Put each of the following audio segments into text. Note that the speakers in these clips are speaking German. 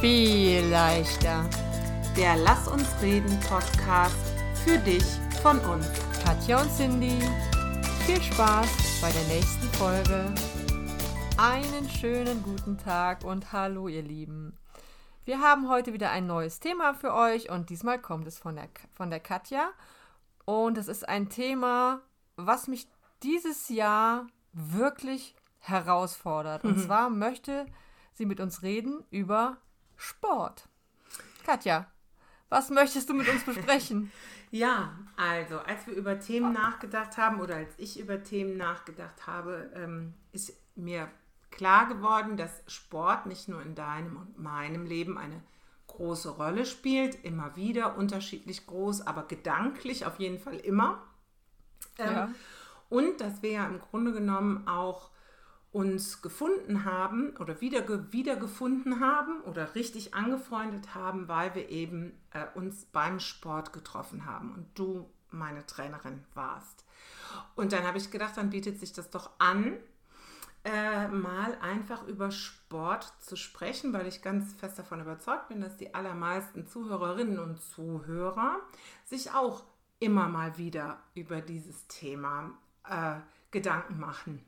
viel leichter. Der Lass uns reden Podcast für dich von uns. Katja und Cindy, viel Spaß bei der nächsten Folge. Einen schönen guten Tag und hallo ihr Lieben. Wir haben heute wieder ein neues Thema für euch und diesmal kommt es von der Katja. Und es ist ein Thema, was mich dieses Jahr wirklich herausfordert. Und zwar möchte sie mit uns reden über Sport. Katja, was möchtest du mit uns besprechen? Ja, also als wir über Themen nachgedacht haben oder als ich über Themen nachgedacht habe, ist mir klar geworden, dass Sport nicht nur in deinem und meinem Leben eine große Rolle spielt, immer wieder, unterschiedlich groß, aber gedanklich auf jeden Fall immer. Ja. Und dass wir ja im Grunde genommen auch uns gefunden haben oder wiedergefunden haben oder richtig angefreundet haben, weil wir eben uns beim Sport getroffen haben und du meine Trainerin warst. Und dann habe ich gedacht, dann bietet sich das doch an, mal einfach über Sport zu sprechen, weil ich ganz fest davon überzeugt bin, dass die allermeisten Zuhörerinnen und Zuhörer sich auch immer mal wieder über dieses Thema Gedanken machen.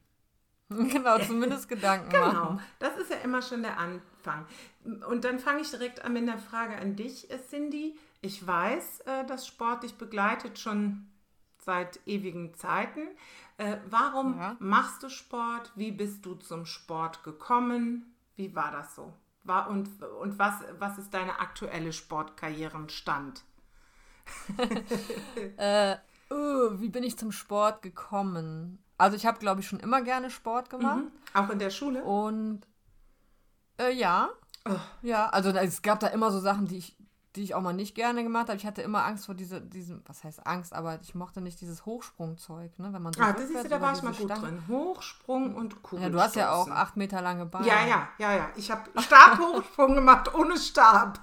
Genau, zumindest Gedanken machen. Genau, das ist ja immer schon der Anfang. Und dann fange ich direkt an mit einer Frage an dich, Cindy. Ich weiß, dass Sport dich begleitet schon seit ewigen Zeiten. Warum machst du Sport? Wie bist du zum Sport gekommen? Wie war das so? Und was ist deine aktuelle Sportkarrierenstand? Wie bin ich zum Sport gekommen? Also ich habe, glaube ich, schon immer gerne Sport gemacht. Mhm. Auch in der Schule? Und also es gab da immer so Sachen, die ich auch mal nicht gerne gemacht habe. Ich hatte immer Angst vor diesem, was heißt Angst, aber ich mochte nicht dieses Hochsprungzeug, ne? Wenn man so siehst du, da war ich mal gut drin. Hochsprung und Kugelstoßen. Ja, du hast ja auch 8 Meter lange Beine. Ja. Ich habe Stabhochsprung gemacht, ohne Stab.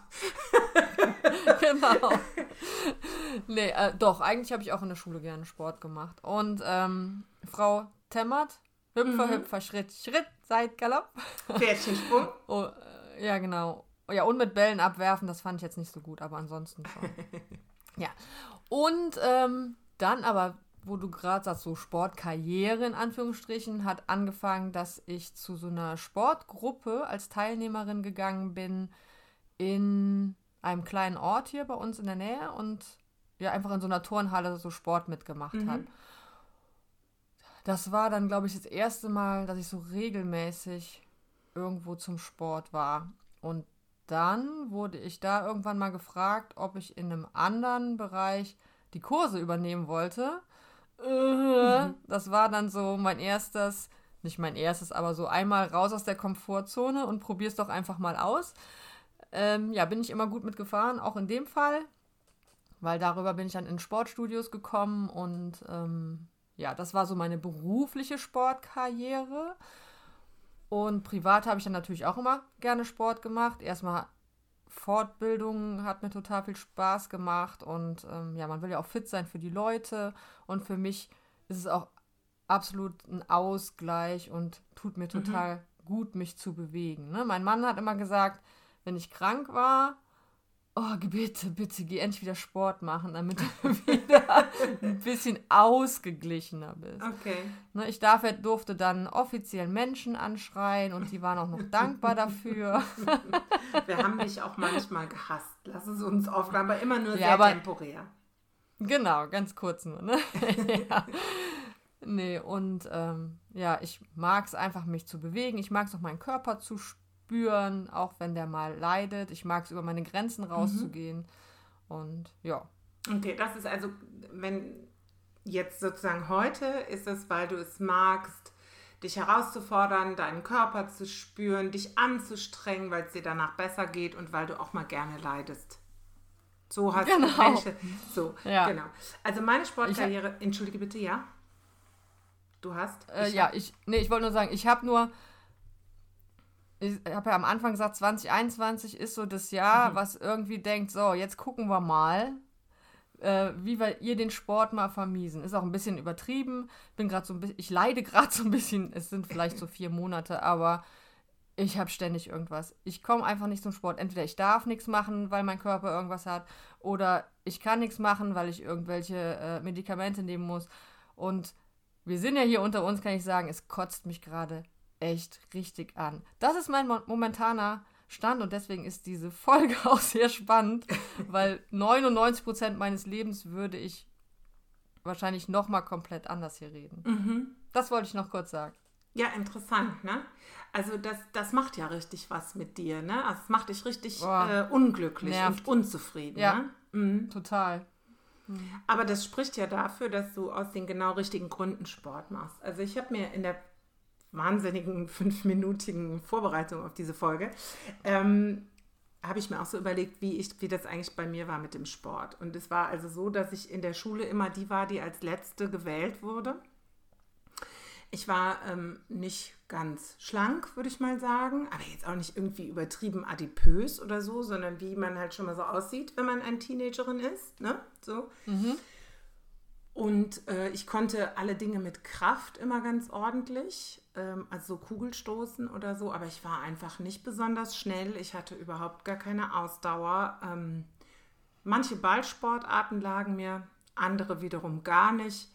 Genau. Nee, doch, eigentlich habe ich auch in der Schule gerne Sport gemacht. Und Frau Temmert, Hüpfer, Hüpfer, Schritt, Schritt, Seit Galopp. Pferdchensprung. Oh, ja, genau. Ja, und mit Bällen abwerfen, das fand ich jetzt nicht so gut, aber ansonsten schon. Ja, und dann aber, wo du gerade sagst, so Sportkarriere in Anführungsstrichen, hat angefangen, dass ich zu so einer Sportgruppe als Teilnehmerin gegangen bin in einem kleinen Ort hier bei uns in der Nähe und ja, einfach in so einer Turnhalle so Sport mitgemacht habe. Das war dann, glaube ich, das erste Mal, dass ich so regelmäßig irgendwo zum Sport war. Und dann wurde ich da irgendwann mal gefragt, ob ich in einem anderen Bereich die Kurse übernehmen wollte. Das war dann so aber so einmal raus aus der Komfortzone und probier's doch einfach mal aus. Bin ich immer gut mitgefahren, auch in dem Fall, weil darüber bin ich dann in Sportstudios gekommen und das war so meine berufliche Sportkarriere. Und privat habe ich dann natürlich auch immer gerne Sport gemacht. Erstmal Fortbildung hat mir total viel Spaß gemacht und man will ja auch fit sein für die Leute und für mich ist es auch absolut ein Ausgleich und tut mir total gut, mich zu bewegen. Ne? Mein Mann hat immer gesagt, wenn ich krank war, bitte, geh endlich wieder Sport machen, damit du wieder ein bisschen ausgeglichener bist. Okay. Ne, ich durfte dann offiziell Menschen anschreien und die waren auch noch dankbar dafür. Wir haben dich auch manchmal gehasst. Lass es uns offen, aber immer nur temporär. Genau, ganz kurz nur. Ne? Ja. Nee, und ich mag es einfach, mich zu bewegen. Ich mag es auch, meinen Körper zu spüren, auch wenn der mal leidet. Ich mag es, über meine Grenzen rauszugehen. Und ja. Okay, das ist also, wenn jetzt sozusagen heute ist es, weil du es magst, dich herauszufordern, deinen Körper zu spüren, dich anzustrengen, weil es dir danach besser geht und weil du auch mal gerne leidest. So hast du Menschen. So, ja. Genau. Also meine Sportkarriere, entschuldige bitte, ja? Du hast? Ich wollte nur sagen, ich habe ja am Anfang gesagt, 2021 ist so das Jahr, was irgendwie denkt, so, jetzt gucken wir mal, wie wir den Sport mal vermiesen. Ist auch ein bisschen übertrieben. Ich leide gerade so ein bisschen, es sind vielleicht so 4 Monate, aber Ich habe ständig irgendwas. Ich komme einfach nicht zum Sport. Entweder ich darf nichts machen, weil mein Körper irgendwas hat, oder ich kann nichts machen, weil ich irgendwelche Medikamente nehmen muss. Und wir sind ja hier unter uns, kann ich sagen, es kotzt mich gerade echt richtig an. Das ist mein momentaner Stand und deswegen ist diese Folge auch sehr spannend, weil 99% meines Lebens würde ich wahrscheinlich nochmal komplett anders hier reden. Mhm. Das wollte ich noch kurz sagen. Ja, interessant, ne? Also das macht ja richtig was mit dir, ne? Also es macht dich richtig unglücklich, nervt und unzufrieden, ja, ne? Mhm. Total. Mhm. Aber das spricht ja dafür, dass du aus den genau richtigen Gründen Sport machst. Also ich habe mir in der wahnsinnigen 5-minütigen Vorbereitung auf diese Folge habe ich mir auch so überlegt, wie das eigentlich bei mir war mit dem Sport. Und es war also so, dass ich in der Schule immer die war, die als Letzte gewählt wurde. Ich war nicht ganz schlank, würde ich mal sagen, aber jetzt auch nicht irgendwie übertrieben adipös oder so, sondern wie man halt schon mal so aussieht, wenn man eine Teenagerin ist, ne? So. Mhm. Und ich konnte alle Dinge mit Kraft immer ganz ordentlich, also so Kugelstoßen oder so, aber ich war einfach nicht besonders schnell, ich hatte überhaupt gar keine Ausdauer. Manche Ballsportarten lagen mir, andere wiederum gar nicht.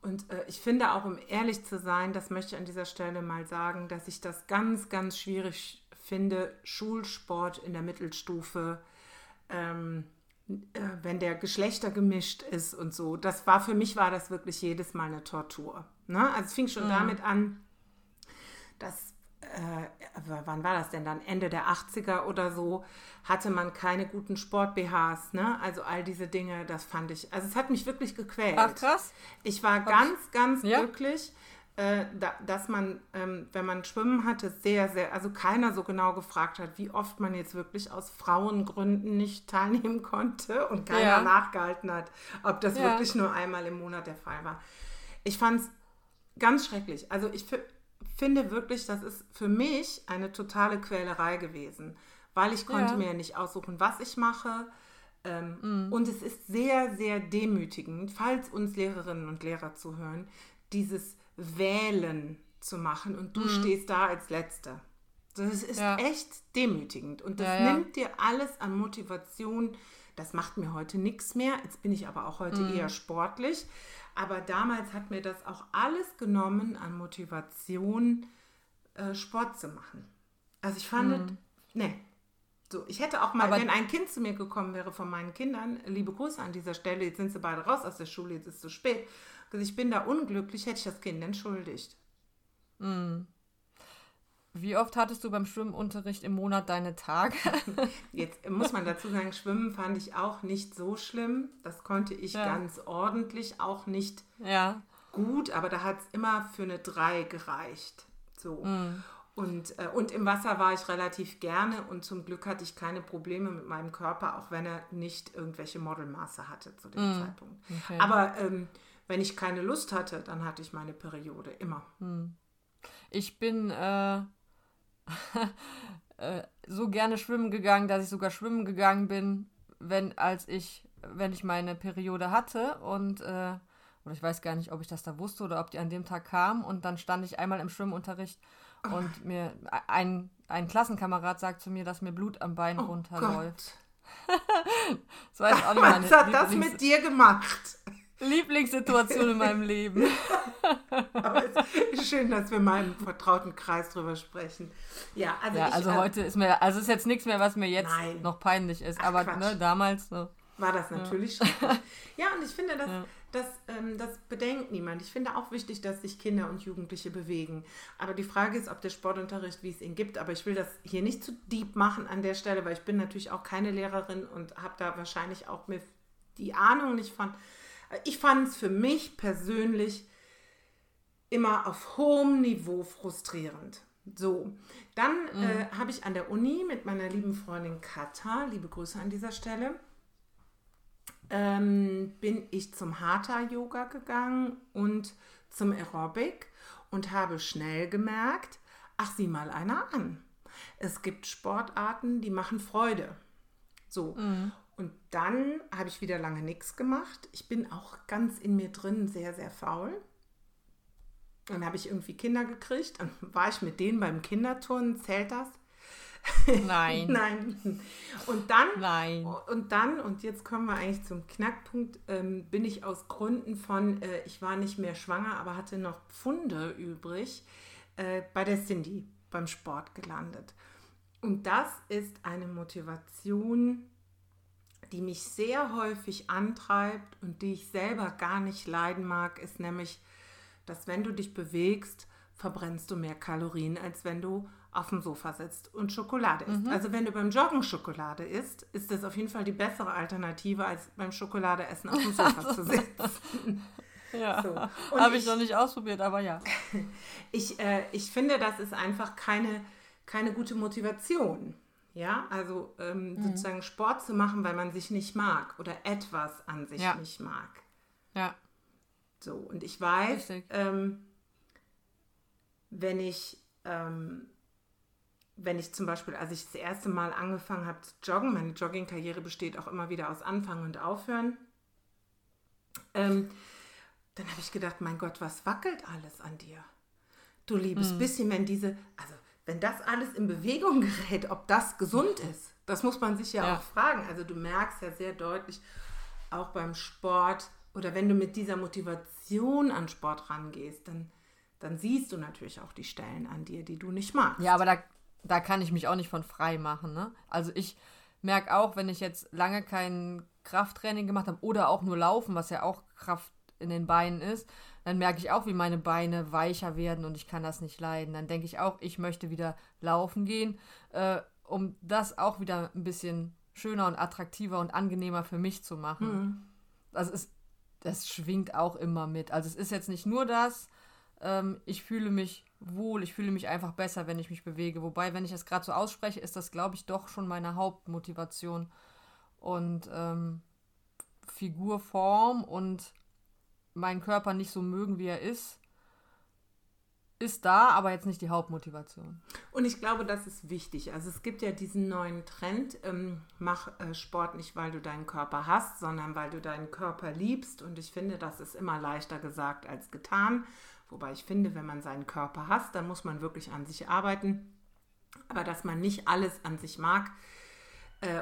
Und ich finde auch, um ehrlich zu sein, das möchte ich an dieser Stelle mal sagen, dass ich das ganz, ganz schwierig finde, Schulsport in der Mittelstufe, wenn der Geschlechter gemischt ist und so. Für mich war das wirklich jedes Mal eine Tortur. Ne? Also es fing schon damit an, dass, wann war das denn dann? Ende der 80er oder so, hatte man keine guten Sport-BHs, ne? Also all diese Dinge, das fand ich, also es hat mich wirklich gequält. Ach, krass. Ich war ganz glücklich, dass man, wenn man Schwimmen hatte, sehr, sehr, also keiner so genau gefragt hat, wie oft man jetzt wirklich aus Frauengründen nicht teilnehmen konnte und keiner nachgehalten hat, ob das wirklich nur einmal im Monat der Fall war. Ich fand es ganz schrecklich. Also ich finde wirklich, das ist für mich eine totale Quälerei gewesen, weil ich konnte mir ja nicht aussuchen, was ich mache. Und es ist sehr, sehr demütigend, falls uns Lehrerinnen und Lehrer zuhören, dieses Wählen zu machen und du stehst da als Letzte. Das ist echt demütigend und das nimmt dir alles an Motivation. Das macht mir heute nichts mehr. Jetzt bin ich aber auch heute eher sportlich. Aber damals hat mir das auch alles genommen an Motivation, Sport zu machen. Also ich fand, so, ich hätte auch mal, aber wenn ein Kind zu mir gekommen wäre von meinen Kindern, liebe Grüße an dieser Stelle, jetzt sind sie beide raus aus der Schule, jetzt ist es zu spät, also ich bin da unglücklich, hätte ich das Kind entschuldigt. Mhm. Wie oft hattest du beim Schwimmunterricht im Monat deine Tage? Jetzt muss man dazu sagen, Schwimmen fand ich auch nicht so schlimm. Das konnte ich ganz ordentlich, auch nicht gut, aber da hat es immer für eine 3 gereicht. So. Mm. Und im Wasser war ich relativ gerne und zum Glück hatte ich keine Probleme mit meinem Körper, auch wenn er nicht irgendwelche Modelmaße hatte zu dem Zeitpunkt. Okay. Aber wenn ich keine Lust hatte, dann hatte ich meine Periode, immer. Mm. Ich bin so gerne schwimmen gegangen, dass ich sogar schwimmen gegangen bin, wenn ich meine Periode hatte und oder ich weiß gar nicht, ob ich das da wusste oder ob die an dem Tag kam und dann stand ich einmal im Schwimmunterricht und mir ein Klassenkamerad sagt zu mir, dass mir Blut am Bein runterläuft. So heißt auch nicht meine Was hat das mit dir gemacht? Lieblingssituation in meinem Leben. Aber es ist schön, dass wir mal im vertrauten Kreis drüber sprechen. Ja, also, heute ist mir, also ist jetzt nichts mehr, was mir jetzt noch peinlich ist. Ach, aber ne, damals so. War das natürlich schrecklich. Ja, und ich finde, das bedenkt niemand. Ich finde auch wichtig, dass sich Kinder und Jugendliche bewegen. Aber die Frage ist, ob der Sportunterricht, wie es ihn gibt, aber ich will das hier nicht zu deep machen an der Stelle, weil ich bin natürlich auch keine Lehrerin und habe da wahrscheinlich auch mir die Ahnung nicht von. Ich fand es für mich persönlich immer auf hohem Niveau frustrierend. So, dann habe ich an der Uni mit meiner lieben Freundin Katha, liebe Grüße an dieser Stelle, bin ich zum Hatha-Yoga gegangen und zum Aerobic und habe schnell gemerkt, ach, sieh mal einer an. Es gibt Sportarten, die machen Freude. So. Mhm. Und dann habe ich wieder lange nichts gemacht. Ich bin auch ganz in mir drin sehr, sehr faul. Dann habe ich irgendwie Kinder gekriegt. Dann war ich mit denen beim Kinderturnen. Zählt das? Nein. Nein. Und dann, nein. Und jetzt kommen wir eigentlich zum Knackpunkt, bin ich aus Gründen von, ich war nicht mehr schwanger, aber hatte noch Pfunde übrig, bei der Cindy beim Sport gelandet. Und das ist eine Motivation, die mich sehr häufig antreibt und die ich selber gar nicht leiden mag, ist nämlich, dass wenn du dich bewegst, verbrennst du mehr Kalorien, als wenn du auf dem Sofa sitzt und Schokolade isst. Mhm. Also wenn du beim Joggen Schokolade isst, ist das auf jeden Fall die bessere Alternative, als beim Schokoladeessen auf dem Sofa zu sitzen. Ja, so. Habe ich noch nicht ausprobiert, aber ja. Ich finde, das ist einfach keine gute Motivation. Ja, also sozusagen Sport zu machen, weil man sich nicht mag oder etwas an sich nicht mag. Ja. So, und ich weiß, wenn ich zum Beispiel, als ich das erste Mal angefangen habe zu joggen, meine Joggingkarriere besteht auch immer wieder aus Anfangen und Aufhören, dann habe ich gedacht, mein Gott, was wackelt alles an dir? Du liebes bisschen, wenn das alles in Bewegung gerät, ob das gesund ist, das muss man sich ja auch fragen. Also du merkst ja sehr deutlich, auch beim Sport oder wenn du mit dieser Motivation an Sport rangehst, dann siehst du natürlich auch die Stellen an dir, die du nicht magst. Ja, aber da kann ich mich auch nicht von frei machen, ne? Also ich merke auch, wenn ich jetzt lange kein Krafttraining gemacht habe oder auch nur Laufen, was ja auch Kraft in den Beinen ist, dann merke ich auch, wie meine Beine weicher werden und ich kann das nicht leiden. Dann denke ich auch, ich möchte wieder laufen gehen, um das auch wieder ein bisschen schöner und attraktiver und angenehmer für mich zu machen. Mhm. Das schwingt auch immer mit. Also es ist jetzt nicht nur das, ich fühle mich wohl, ich fühle mich einfach besser, wenn ich mich bewege. Wobei, wenn ich das gerade so ausspreche, ist das, glaube ich, doch schon meine Hauptmotivation. Und Figurform und meinen Körper nicht so mögen, wie er ist da, aber jetzt nicht die Hauptmotivation. Und ich glaube, das ist wichtig. Also es gibt ja diesen neuen Trend, mach Sport nicht, weil du deinen Körper hast, sondern weil du deinen Körper liebst. Und ich finde, das ist immer leichter gesagt als getan. Wobei ich finde, wenn man seinen Körper hasst, dann muss man wirklich an sich arbeiten. Aber dass man nicht alles an sich mag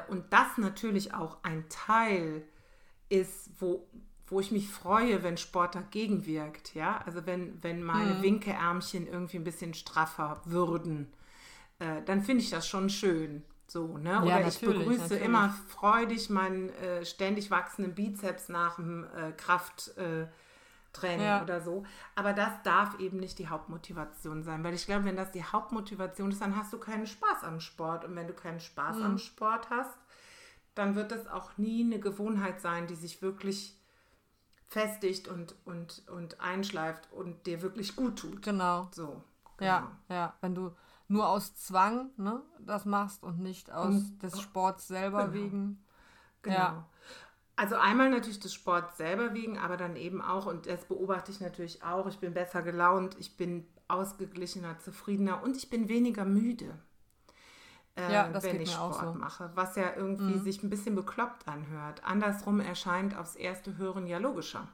und das natürlich auch ein Teil ist, wo ich mich freue, wenn Sport dagegen wirkt, ja, also wenn meine Winkeärmchen irgendwie ein bisschen straffer würden, dann finde ich das schon schön, so, ne, oder ja, ich begrüße immer freudig meinen ständig wachsenden Bizeps nach dem Krafttraining oder so, aber das darf eben nicht die Hauptmotivation sein, weil ich glaube, wenn das die Hauptmotivation ist, dann hast du keinen Spaß am Sport und wenn du keinen Spaß am Sport hast, dann wird das auch nie eine Gewohnheit sein, die sich wirklich festigt und einschleift und dir wirklich gut tut. Genau. So. Genau. Ja. Wenn du nur aus Zwang, ne, das machst und nicht aus des Sports selber wegen. Genau. Ja. Also einmal natürlich des Sports selber wegen, aber dann eben auch, und das beobachte ich natürlich auch, ich bin besser gelaunt, ich bin ausgeglichener, zufriedener und ich bin weniger müde, wenn ich Sport mache, was ja irgendwie sich ein bisschen bekloppt anhört. Andersrum erscheint aufs erste Hören ja logischer.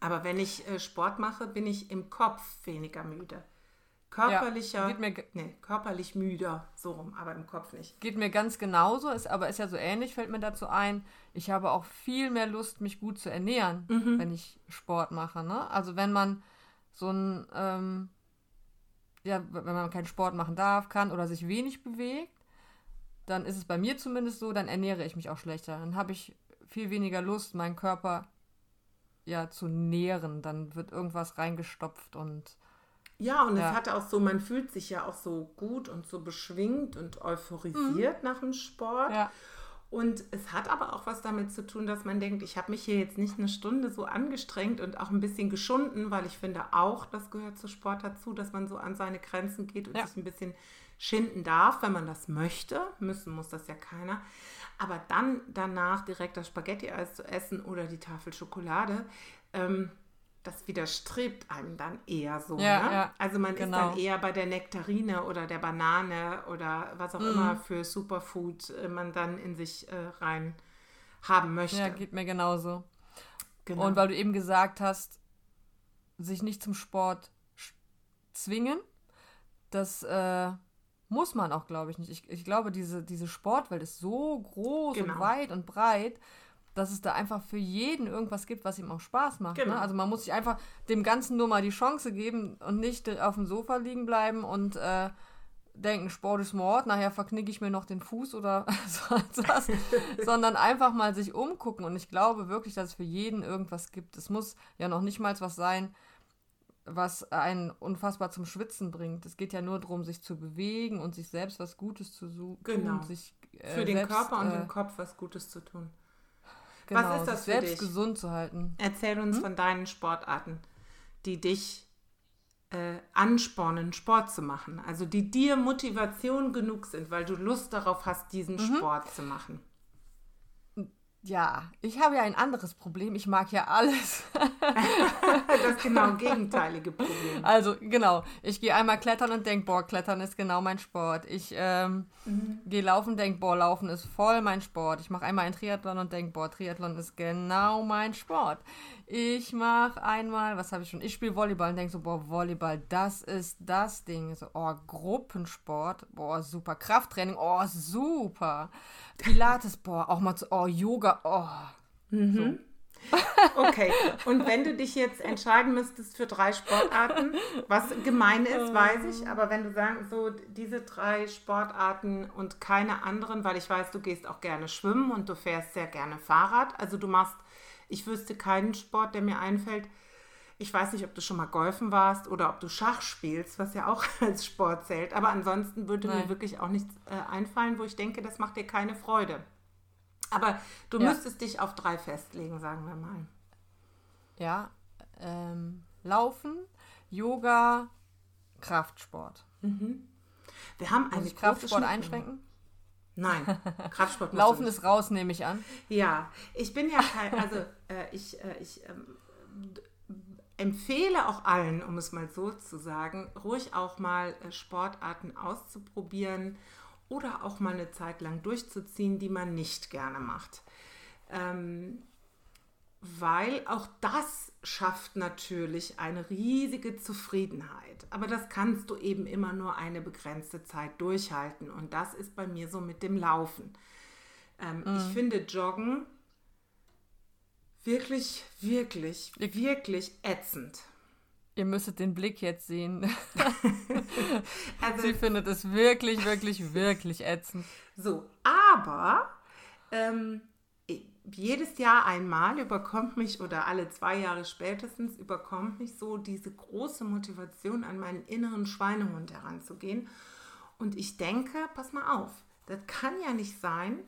Aber wenn ich Sport mache, bin ich im Kopf weniger müde. Körperlich müder, so rum, aber im Kopf nicht. Geht mir ganz genauso, ist ja so ähnlich, fällt mir dazu ein. Ich habe auch viel mehr Lust, mich gut zu ernähren, wenn ich Sport mache, ne? Also wenn man wenn man keinen Sport machen kann oder sich wenig bewegt, dann ist es bei mir zumindest so, dann ernähre ich mich auch schlechter. Dann habe ich viel weniger Lust, meinen Körper zu nähren. Dann wird irgendwas reingestopft und... Ja, und es hat auch so, man fühlt sich ja auch so gut und so beschwingt und euphorisiert nach dem Sport. Ja. Und es hat aber auch was damit zu tun, dass man denkt, ich habe mich hier jetzt nicht eine Stunde so angestrengt und auch ein bisschen geschunden, weil ich finde auch, das gehört zu Sport dazu, dass man so an seine Grenzen geht und sich ein bisschen schinden darf, wenn man das möchte. Müssen muss das ja keiner. Aber dann danach direkt das Spaghetti-Eis zu essen oder die Tafel Schokolade, das widerstrebt einem dann eher so. Ja, ne? Ja, also man ist dann eher bei der Nektarine oder der Banane oder was auch immer für Superfood man dann in sich rein haben möchte. Ja, geht mir genauso. Genau. Und weil du eben gesagt hast, sich nicht zum Sport zwingen. Das muss man auch, glaube ich, nicht. Ich glaube, diese Sportwelt ist so groß und weit und breit, dass es da einfach für jeden irgendwas gibt, was ihm auch Spaß macht. Genau. Ne? Also man muss sich einfach dem Ganzen nur mal die Chance geben und nicht auf dem Sofa liegen bleiben und denken, Sport ist Mord, nachher verknicke ich mir noch den Fuß oder so etwas, sondern einfach mal sich umgucken. Und ich glaube wirklich, dass es für jeden irgendwas gibt. Es muss ja noch nicht mal was sein, was einen unfassbar zum Schwitzen bringt. Es geht ja nur darum, sich zu bewegen und sich selbst was Gutes zu suchen. Genau. Sich, für den selbst, Körper und den Kopf was Gutes zu tun. Genau, was ist das für selbst dich? Gesund zu halten. Erzähl uns von deinen Sportarten, die dich anspornen, Sport zu machen. Also die dir Motivation genug sind, weil du Lust darauf hast, diesen Sport zu machen. Ja, ich habe ja ein anderes Problem. Ich mag ja alles. Das genau gegenteilige Problem. Also genau, ich gehe einmal klettern und denke, boah, klettern ist genau mein Sport. Ich gehe laufen, denke, boah, laufen ist voll mein Sport. Ich mache einmal einen Triathlon und denke, boah, Triathlon ist genau mein Sport. Ich mache einmal, was habe ich schon? Ich spiele Volleyball und denke so, boah, Volleyball, das ist das Ding. So, oh, Gruppensport, boah, super. Krafttraining, oh, super. Pilates, boah, auch mal zu, oh, Yoga, oh. Mhm. So. Okay, und wenn du dich jetzt entscheiden müsstest für 3 Sportarten, was gemein ist, weiß ich, aber wenn du sagst, so diese 3 Sportarten und keine anderen, weil ich weiß, du gehst auch gerne schwimmen und du fährst sehr gerne Fahrrad, also du machst, ich wüsste keinen Sport, der mir einfällt, ich weiß nicht, ob du schon mal golfen warst oder ob du Schach spielst, was ja auch als Sport zählt, aber ansonsten würde mir wirklich auch nichts einfallen, wo ich denke, das macht dir keine Freude. Aber du müsstest dich auf 3 festlegen, sagen wir mal. Ja, Laufen, Yoga, Kraftsport. Mhm. Wir haben eine große Kraftsport einschränken? Nein, Kraftsport muss Laufen ist raus, nehme ich an. Ja, ich bin ja kein, also ich empfehle auch allen, um es mal so zu sagen, ruhig auch mal Sportarten auszuprobieren. Oder auch mal eine Zeit lang durchzuziehen, die man nicht gerne macht. Weil auch das schafft natürlich eine riesige Zufriedenheit. Aber das kannst du eben immer nur eine begrenzte Zeit durchhalten. Und das ist bei mir so mit dem Laufen. Ich finde Joggen wirklich, wirklich, wirklich ätzend. Ihr müsstet den Blick jetzt sehen. Also, sie findet es wirklich, wirklich, wirklich ätzend. So, aber jedes Jahr einmal überkommt mich, oder alle 2 Jahre spätestens, überkommt mich so diese große Motivation, an meinen inneren Schweinehund heranzugehen. Und ich denke, pass mal auf, das kann ja nicht sein,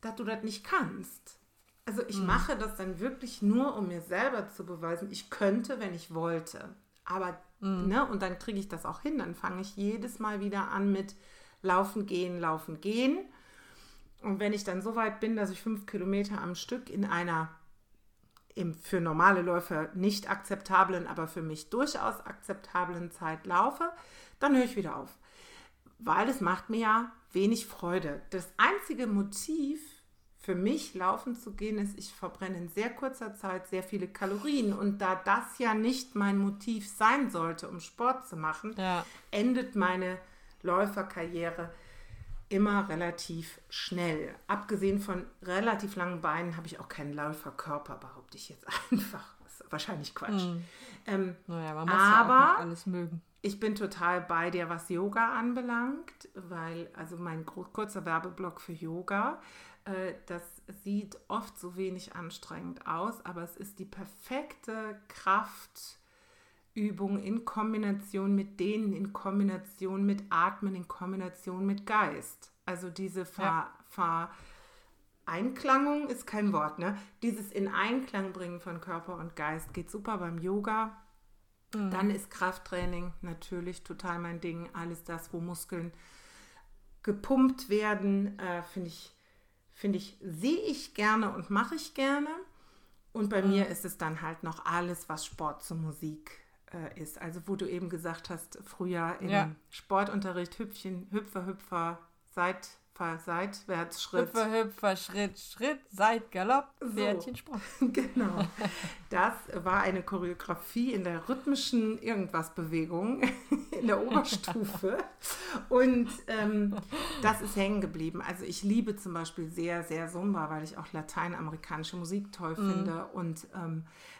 dass du das nicht kannst. Also ich mache das dann wirklich nur, um mir selber zu beweisen, ich könnte, wenn ich wollte. Aber, ne, und dann kriege ich das auch hin, dann fange ich jedes Mal wieder an mit Laufen, Gehen, Laufen, Gehen. Und wenn ich dann so weit bin, dass ich 5 Kilometer am Stück in einer für normale Läufer nicht akzeptablen, aber für mich durchaus akzeptablen Zeit laufe, dann höre ich wieder auf. Weil es macht mir ja wenig Freude. Das einzige Motiv für mich laufen zu gehen ist, ich verbrenne in sehr kurzer Zeit sehr viele Kalorien. Und da das ja nicht mein Motiv sein sollte, um Sport zu machen, endet meine Läuferkarriere immer relativ schnell. Abgesehen von relativ langen Beinen habe ich auch keinen Läuferkörper, behaupte ich jetzt einfach. Das ist wahrscheinlich Quatsch. Man muss ja auch nicht alles mögen. Ich bin total bei dir, was Yoga anbelangt, weil, also mein kurzer Werbeblock für Yoga, das sieht oft so wenig anstrengend aus, aber es ist die perfekte Kraftübung in Kombination mit Dehnen, in Kombination mit Atmen, in Kombination mit Geist. Also diese Vereinklagung ist kein Wort, ne? Dieses in Einklang bringen von Körper und Geist geht super beim Yoga. Dann ist Krafttraining natürlich total mein Ding. Alles das, wo Muskeln gepumpt werden, finde ich, sehe ich gerne und mache ich gerne. Und bei mir ist es dann halt noch alles, was Sport zur Musik ist. Also wo du eben gesagt hast, früher im Sportunterricht Hüpfer, seit Seitwärts, Schritt. Hüpfer, Hüpfer, Schritt, Schritt, Seit, Galopp, Pferdchen, Sprung. Genau. Das war eine Choreografie in der rhythmischen Irgendwas-Bewegung in der Oberstufe. Und das ist hängen geblieben. Also ich liebe zum Beispiel sehr, sehr Zumba, weil ich auch lateinamerikanische Musik toll finde. Und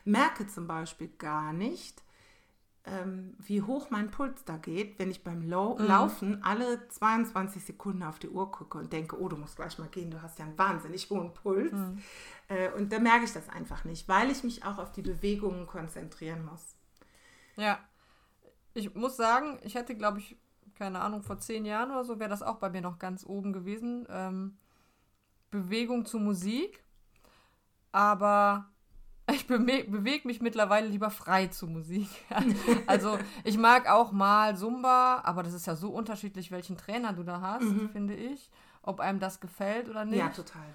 merke zum Beispiel gar nicht, wie hoch mein Puls da geht, wenn ich beim Laufen alle 22 Sekunden auf die Uhr gucke und denke, oh, du musst gleich mal gehen, du hast ja einen wahnsinnig hohen Puls. Und da merke ich das einfach nicht, weil ich mich auch auf die Bewegungen konzentrieren muss. Ja, ich muss sagen, ich hätte, glaube ich, keine Ahnung, vor 10 Jahren oder so, wäre das auch bei mir noch ganz oben gewesen. Bewegung zu Musik, aber... Ich bewege mich mittlerweile lieber frei zu Musik. Also ich mag auch mal Zumba, aber das ist ja so unterschiedlich, welchen Trainer du da hast, finde ich. Ob einem das gefällt oder nicht. Ja, total.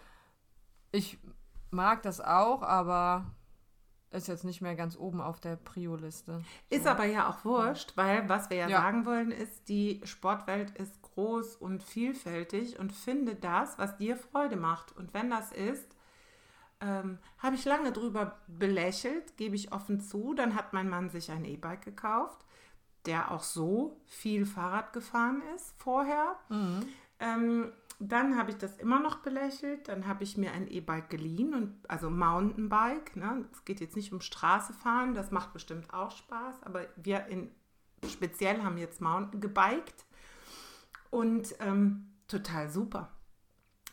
Ich mag das auch, aber ist jetzt nicht mehr ganz oben auf der Prio-Liste. Ist aber ja auch wurscht, weil was wir ja sagen wollen ist, die Sportwelt ist groß und vielfältig und finde das, was dir Freude macht. Und wenn das ist, habe ich lange drüber belächelt, gebe ich offen zu. Dann hat mein Mann sich ein E-Bike gekauft, der auch so viel Fahrrad gefahren ist vorher. Dann habe ich das immer noch belächelt. Dann habe ich mir ein E-Bike geliehen, also Mountainbike. Ne? Es geht jetzt nicht um Straße fahren, das macht bestimmt auch Spaß. Aber wir speziell haben jetzt Mountain gebiked und total super.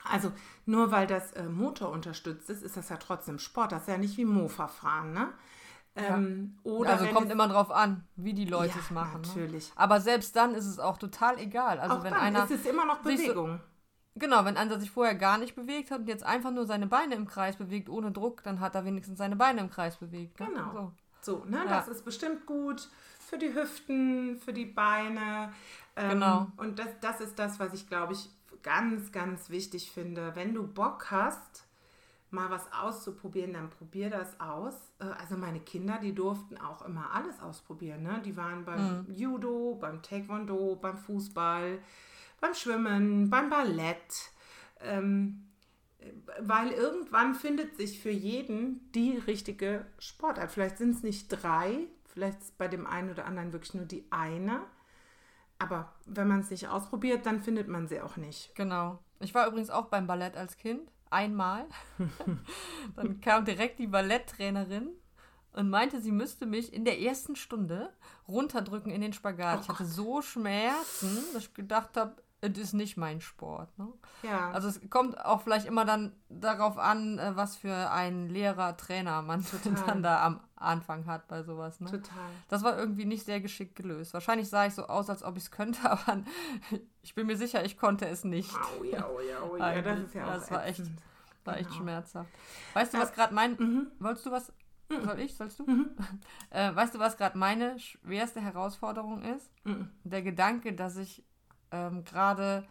Also nur weil das Motor unterstützt ist das ja trotzdem Sport. Das ist ja nicht wie Mofa fahren, ne? Ja. Oder also kommt immer drauf an, wie die Leute es machen. Natürlich. Ne? Aber selbst dann ist es auch total egal. Also auch wenn einer ist es immer noch Bewegung. Wenn einer sich vorher gar nicht bewegt hat und jetzt einfach nur seine Beine im Kreis bewegt, ohne Druck, dann hat er wenigstens seine Beine im Kreis bewegt. Ne? Genau. So ne? Ja. Das ist bestimmt gut für die Hüften, für die Beine. Genau. Und das ist das, was ich, glaube ich, ganz, ganz wichtig finde. Wenn du Bock hast, mal was auszuprobieren, dann probier das aus. Also meine Kinder, die durften auch immer alles ausprobieren. Ne? Die waren beim Judo, beim Taekwondo, beim Fußball, beim Schwimmen, beim Ballett. Weil irgendwann findet sich für jeden die richtige Sportart. Vielleicht sind es nicht 3, vielleicht ist bei dem einen oder anderen wirklich nur die eine. Aber wenn man es nicht ausprobiert, dann findet man sie auch nicht. Genau. Ich war übrigens auch beim Ballett als Kind. Einmal. Dann kam direkt die Balletttrainerin und meinte, sie müsste mich in der ersten Stunde runterdrücken in den Spagat. Ich hatte so Schmerzen, dass ich gedacht habe, es ist nicht mein Sport. Ne? Ja. Also es kommt auch vielleicht immer dann darauf an, was für ein Lehrer, Trainer man dann da am Anfang hat bei sowas. Ne? Total. Das war irgendwie nicht sehr geschickt gelöst. Wahrscheinlich sah ich so aus, als ob ich es könnte, aber ich bin mir sicher, ich konnte es nicht. Ja, das ist ja auch das war echt schmerzhaft. Weißt du, was gerade Wolltest du was? Soll ich? Sollst du? Weißt du, was gerade meine schwerste Herausforderung ist? Der Gedanke, dass ich gerade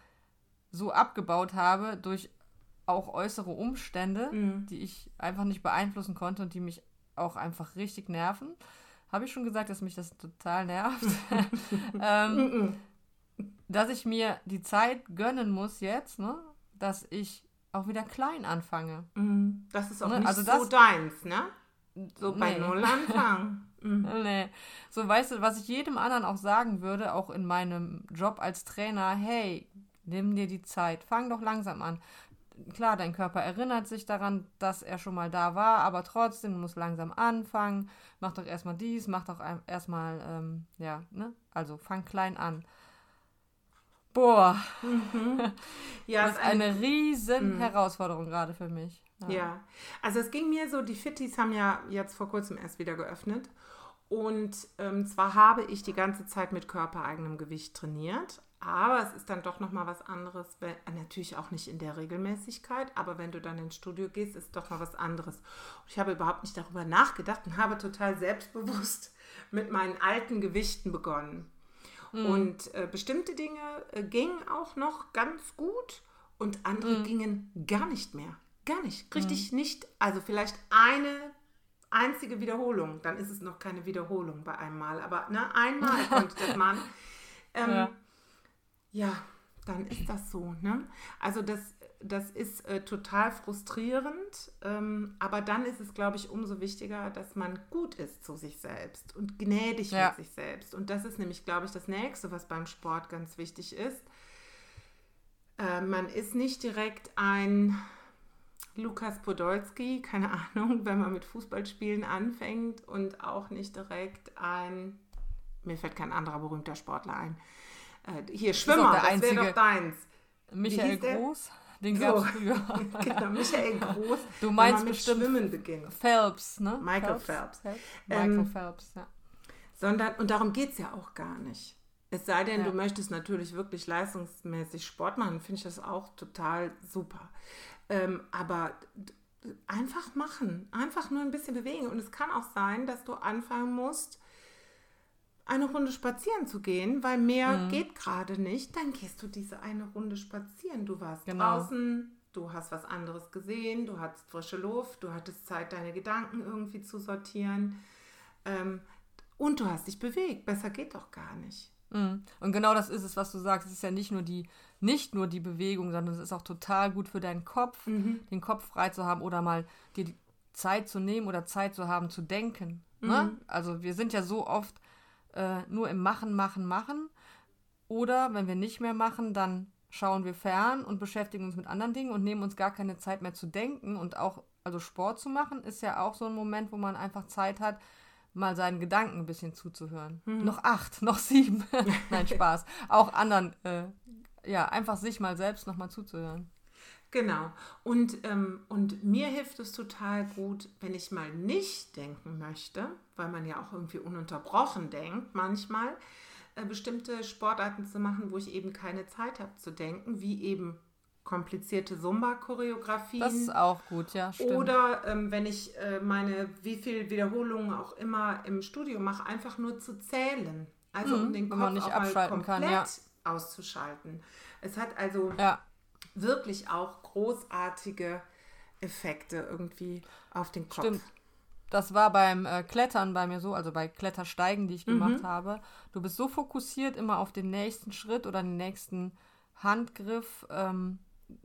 so abgebaut habe durch auch äußere Umstände, die ich einfach nicht beeinflussen konnte und die mich auch einfach richtig nerven. Habe ich schon gesagt, dass mich das total nervt? Dass ich mir die Zeit gönnen muss jetzt, ne? Dass ich auch wieder klein anfange. Das ist auch ne? nicht also so deins, ne? So bei Null anfangen. Nee. So, weißt du, was ich jedem anderen auch sagen würde, auch in meinem Job als Trainer, hey, nimm dir die Zeit, fang doch langsam an. Klar, dein Körper erinnert sich daran, dass er schon mal da war, aber trotzdem, du musst langsam anfangen, mach doch erstmal dies, mach doch erstmal, also fang klein an. Boah, ja, das ist eine riesen Herausforderung gerade für mich. Ja, also es ging mir so, die Fitties haben ja jetzt vor kurzem erst wieder geöffnet und zwar habe ich die ganze Zeit mit körpereigenem Gewicht trainiert, aber es ist dann doch nochmal was anderes, natürlich auch nicht in der Regelmäßigkeit, aber wenn du dann ins Studio gehst, ist doch mal was anderes. Und ich habe überhaupt nicht darüber nachgedacht und habe total selbstbewusst mit meinen alten Gewichten begonnen. Und bestimmte Dinge gingen auch noch ganz gut und andere gingen gar nicht mehr. Gar nicht, richtig nicht. Also vielleicht eine einzige Wiederholung, dann ist es noch keine Wiederholung bei einem Mal, aber ne, einmal konnte ich das machen. Ja, dann ist das so. Ne? Also das ist total frustrierend, aber dann ist es, glaube ich, umso wichtiger, dass man gut ist zu sich selbst und gnädig mit sich selbst. Und das ist nämlich, glaube ich, das Nächste, was beim Sport ganz wichtig ist. Man ist nicht direkt ein Lukas Podolski, keine Ahnung, wenn man mit Fußballspielen anfängt, und auch nicht direkt ein, mir fällt kein anderer berühmter Sportler ein, hier Schwimmer, das wäre doch deins. Michael Groß, den gab es früher. Genau, Michael Groß, du meinst wenn man mit Schwimmen beginnt. Phelps, ne? Michael Phelps. Michael Phelps, ja. Sondern, und darum geht es ja auch gar nicht. Es sei denn, du möchtest natürlich wirklich leistungsmäßig Sport machen, finde ich das auch total super. Aber einfach machen, einfach nur ein bisschen bewegen. Und es kann auch sein, dass du anfangen musst, eine Runde spazieren zu gehen, weil mehr geht gerade nicht. Dann gehst du diese eine Runde spazieren. Du warst draußen, du hast was anderes gesehen, du hattest frische Luft, du hattest Zeit, deine Gedanken irgendwie zu sortieren. Und du hast dich bewegt. Besser geht doch gar nicht. Und genau das ist es, was du sagst. Es ist ja nicht nur die Bewegung, sondern es ist auch total gut für deinen Kopf, den Kopf frei zu haben oder mal dir die Zeit zu nehmen oder Zeit zu haben, zu denken. Ne? Also wir sind ja so oft nur im Machen. Oder wenn wir nicht mehr machen, dann schauen wir fern und beschäftigen uns mit anderen Dingen und nehmen uns gar keine Zeit mehr zu denken. Und auch, also Sport zu machen, ist ja auch so ein Moment, wo man einfach Zeit hat, mal seinen Gedanken ein bisschen zuzuhören. Noch 8, noch 7. Nein, Spaß. Auch anderen, einfach sich mal selbst nochmal zuzuhören. Genau. Und mir hilft es total gut, wenn ich mal nicht denken möchte, weil man ja auch irgendwie ununterbrochen denkt manchmal, bestimmte Sportarten zu machen, wo ich eben keine Zeit habe zu denken, wie eben komplizierte Zumba-Choreografien. Das ist auch gut, ja, stimmt. Oder wenn ich meine, wie viele Wiederholungen auch immer im Studio mache, einfach nur zu zählen. Also um den Kopf auch mal komplett auszuschalten. Es hat also wirklich auch großartige Effekte irgendwie auf den Kopf. Stimmt. Das war beim Klettern bei mir so, also bei Klettersteigen, die ich gemacht habe. Du bist so fokussiert immer auf den nächsten Schritt oder den nächsten Handgriff,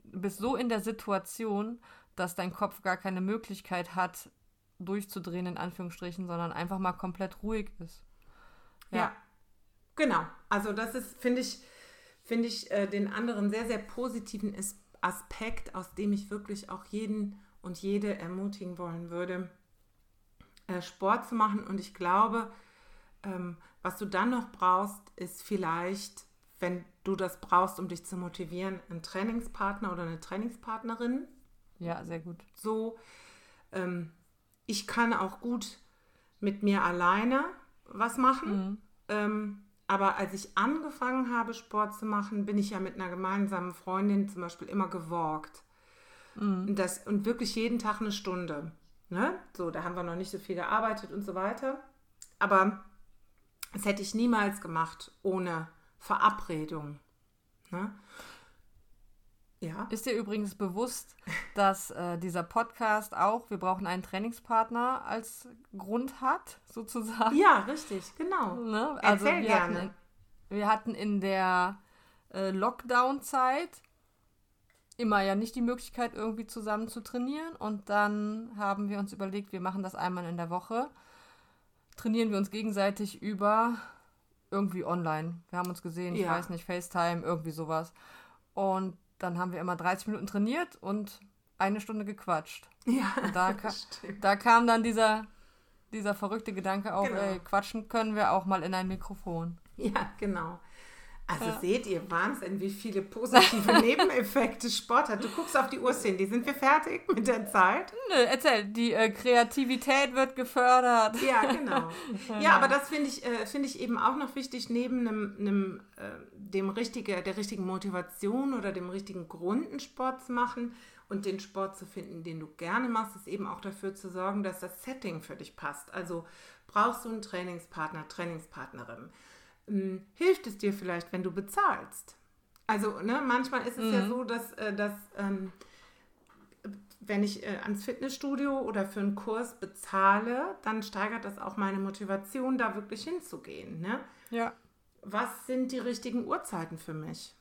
bist so in der Situation, dass dein Kopf gar keine Möglichkeit hat, durchzudrehen, in Anführungsstrichen, sondern einfach mal komplett ruhig ist. Ja. Genau. Also das ist, finde ich, den anderen sehr, sehr positiven Aspekt, aus dem ich wirklich auch jeden und jede ermutigen wollen würde, Sport zu machen. Und ich glaube, was du dann noch brauchst, ist vielleicht, wenn du das brauchst, um dich zu motivieren, einen Trainingspartner oder eine Trainingspartnerin. Ja, sehr gut. So, ich kann auch gut mit mir alleine was machen. Aber als ich angefangen habe, Sport zu machen, bin ich ja mit einer gemeinsamen Freundin zum Beispiel immer gewalkt. Und wirklich jeden Tag eine Stunde. Ne? So, da haben wir noch nicht so viel gearbeitet und so weiter. Aber das hätte ich niemals gemacht ohne Verabredung. Ne? Ja. Ist dir übrigens bewusst, dass dieser Podcast auch, wir brauchen einen Trainingspartner, als Grund hat, sozusagen? Ja, richtig, genau. Ne? Also erzähl gerne. Wir hatten in der Lockdown-Zeit immer ja nicht die Möglichkeit, irgendwie zusammen zu trainieren. Und dann haben wir uns überlegt, wir machen das einmal in der Woche. Trainieren wir uns gegenseitig über irgendwie online. Wir haben uns gesehen, ich weiß nicht, FaceTime, irgendwie sowas. Und dann haben wir immer 30 Minuten trainiert und eine Stunde gequatscht. Ja, und da kam dann dieser verrückte Gedanke auf, quatschen können wir auch mal in ein Mikrofon. Ja, genau. Also seht ihr, Wahnsinn, wie viele positive Nebeneffekte Sport hat. Du guckst auf die Uhr, Cindy, sind wir fertig mit der Zeit? Nö, erzähl, die Kreativität wird gefördert. Ja, genau. Ja, aber das finde ich eben auch noch wichtig, neben der richtigen Motivation oder dem richtigen Grund, einen Sport zu machen und den Sport zu finden, den du gerne machst, ist eben auch dafür zu sorgen, dass das Setting für dich passt. Also brauchst du einen Trainingspartner, Trainingspartnerin. Hilft es dir vielleicht, wenn du bezahlst? Also ne, manchmal ist es ja so, dass wenn ich ans Fitnessstudio oder für einen Kurs bezahle, dann steigert das auch meine Motivation, da wirklich hinzugehen. Ne? Ja. Was sind die richtigen Uhrzeiten für mich?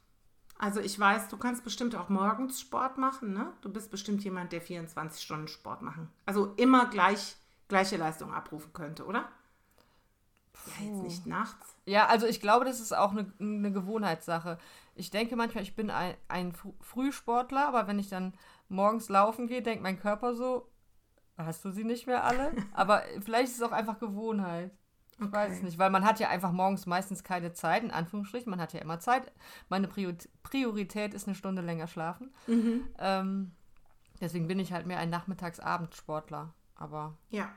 Also ich weiß, du kannst bestimmt auch morgens Sport machen, ne? Du bist bestimmt jemand, der 24 Stunden Sport machen. Also immer gleiche Leistung abrufen könnte, oder? Ja, jetzt nicht nachts. Ja, also ich glaube, das ist auch eine Gewohnheitssache. Ich denke manchmal, ich bin ein Frühsportler, aber wenn ich dann morgens laufen gehe, denkt mein Körper so, hast du sie nicht mehr alle? Aber vielleicht ist es auch einfach Gewohnheit. Ich weiß es nicht, weil man hat ja einfach morgens meistens keine Zeit, in Anführungsstrichen, man hat ja immer Zeit. Meine Priorität ist eine Stunde länger schlafen. Mhm. Deswegen bin ich halt mehr ein Nachmittags-Abendsportler, aber ja.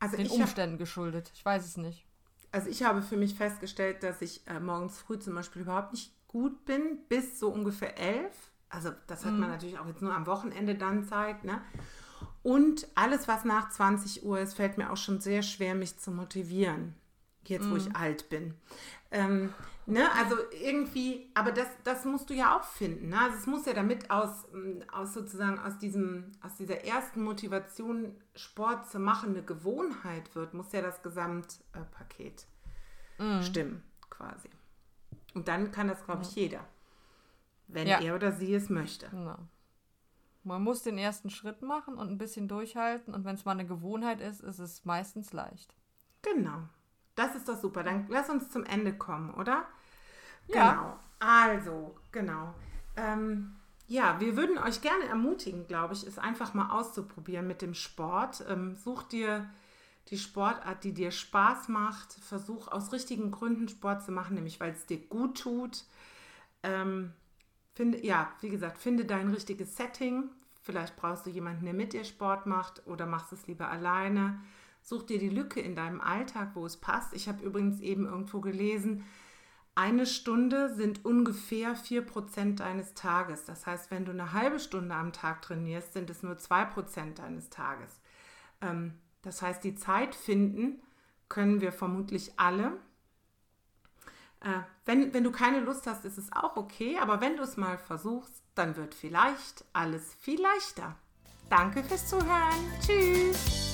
Also den Umständen geschuldet, ich weiß es nicht. Also ich habe für mich festgestellt, dass ich morgens früh zum Beispiel überhaupt nicht gut bin, bis so ungefähr 11. Also das hat man natürlich auch jetzt nur am Wochenende dann Zeit, ne? Und alles, was nach 20 Uhr ist, fällt mir auch schon sehr schwer, mich zu motivieren. Jetzt, wo ich alt bin. Also irgendwie, aber das musst du ja auch finden. Ne? Also es muss ja damit aus dieser ersten Motivation, Sport zu machen, eine Gewohnheit wird, muss ja das Gesamtpaket stimmen, quasi. Und dann kann das, glaube ich, jeder. Wenn er oder sie es möchte. Genau. Man muss den ersten Schritt machen und ein bisschen durchhalten. Und wenn es mal eine Gewohnheit ist, ist es meistens leicht. Genau. Das ist doch super. Dann lass uns zum Ende kommen, oder? Ja. Genau. Also, genau. Wir würden euch gerne ermutigen, glaube ich, es einfach mal auszuprobieren mit dem Sport. Such dir die Sportart, die dir Spaß macht. Versuch aus richtigen Gründen Sport zu machen, nämlich weil es dir gut tut. Finde dein richtiges Setting. Vielleicht brauchst du jemanden, der mit dir Sport macht oder machst es lieber alleine. Such dir die Lücke in deinem Alltag, wo es passt. Ich habe übrigens eben irgendwo gelesen, 1 Stunde sind ungefähr 4% deines Tages. Das heißt, wenn du eine halbe Stunde am Tag trainierst, sind es nur 2% deines Tages. Das heißt, die Zeit finden können wir vermutlich alle. Wenn du keine Lust hast, ist es auch okay, aber wenn du es mal versuchst, dann wird vielleicht alles viel leichter. Danke fürs Zuhören. Tschüss.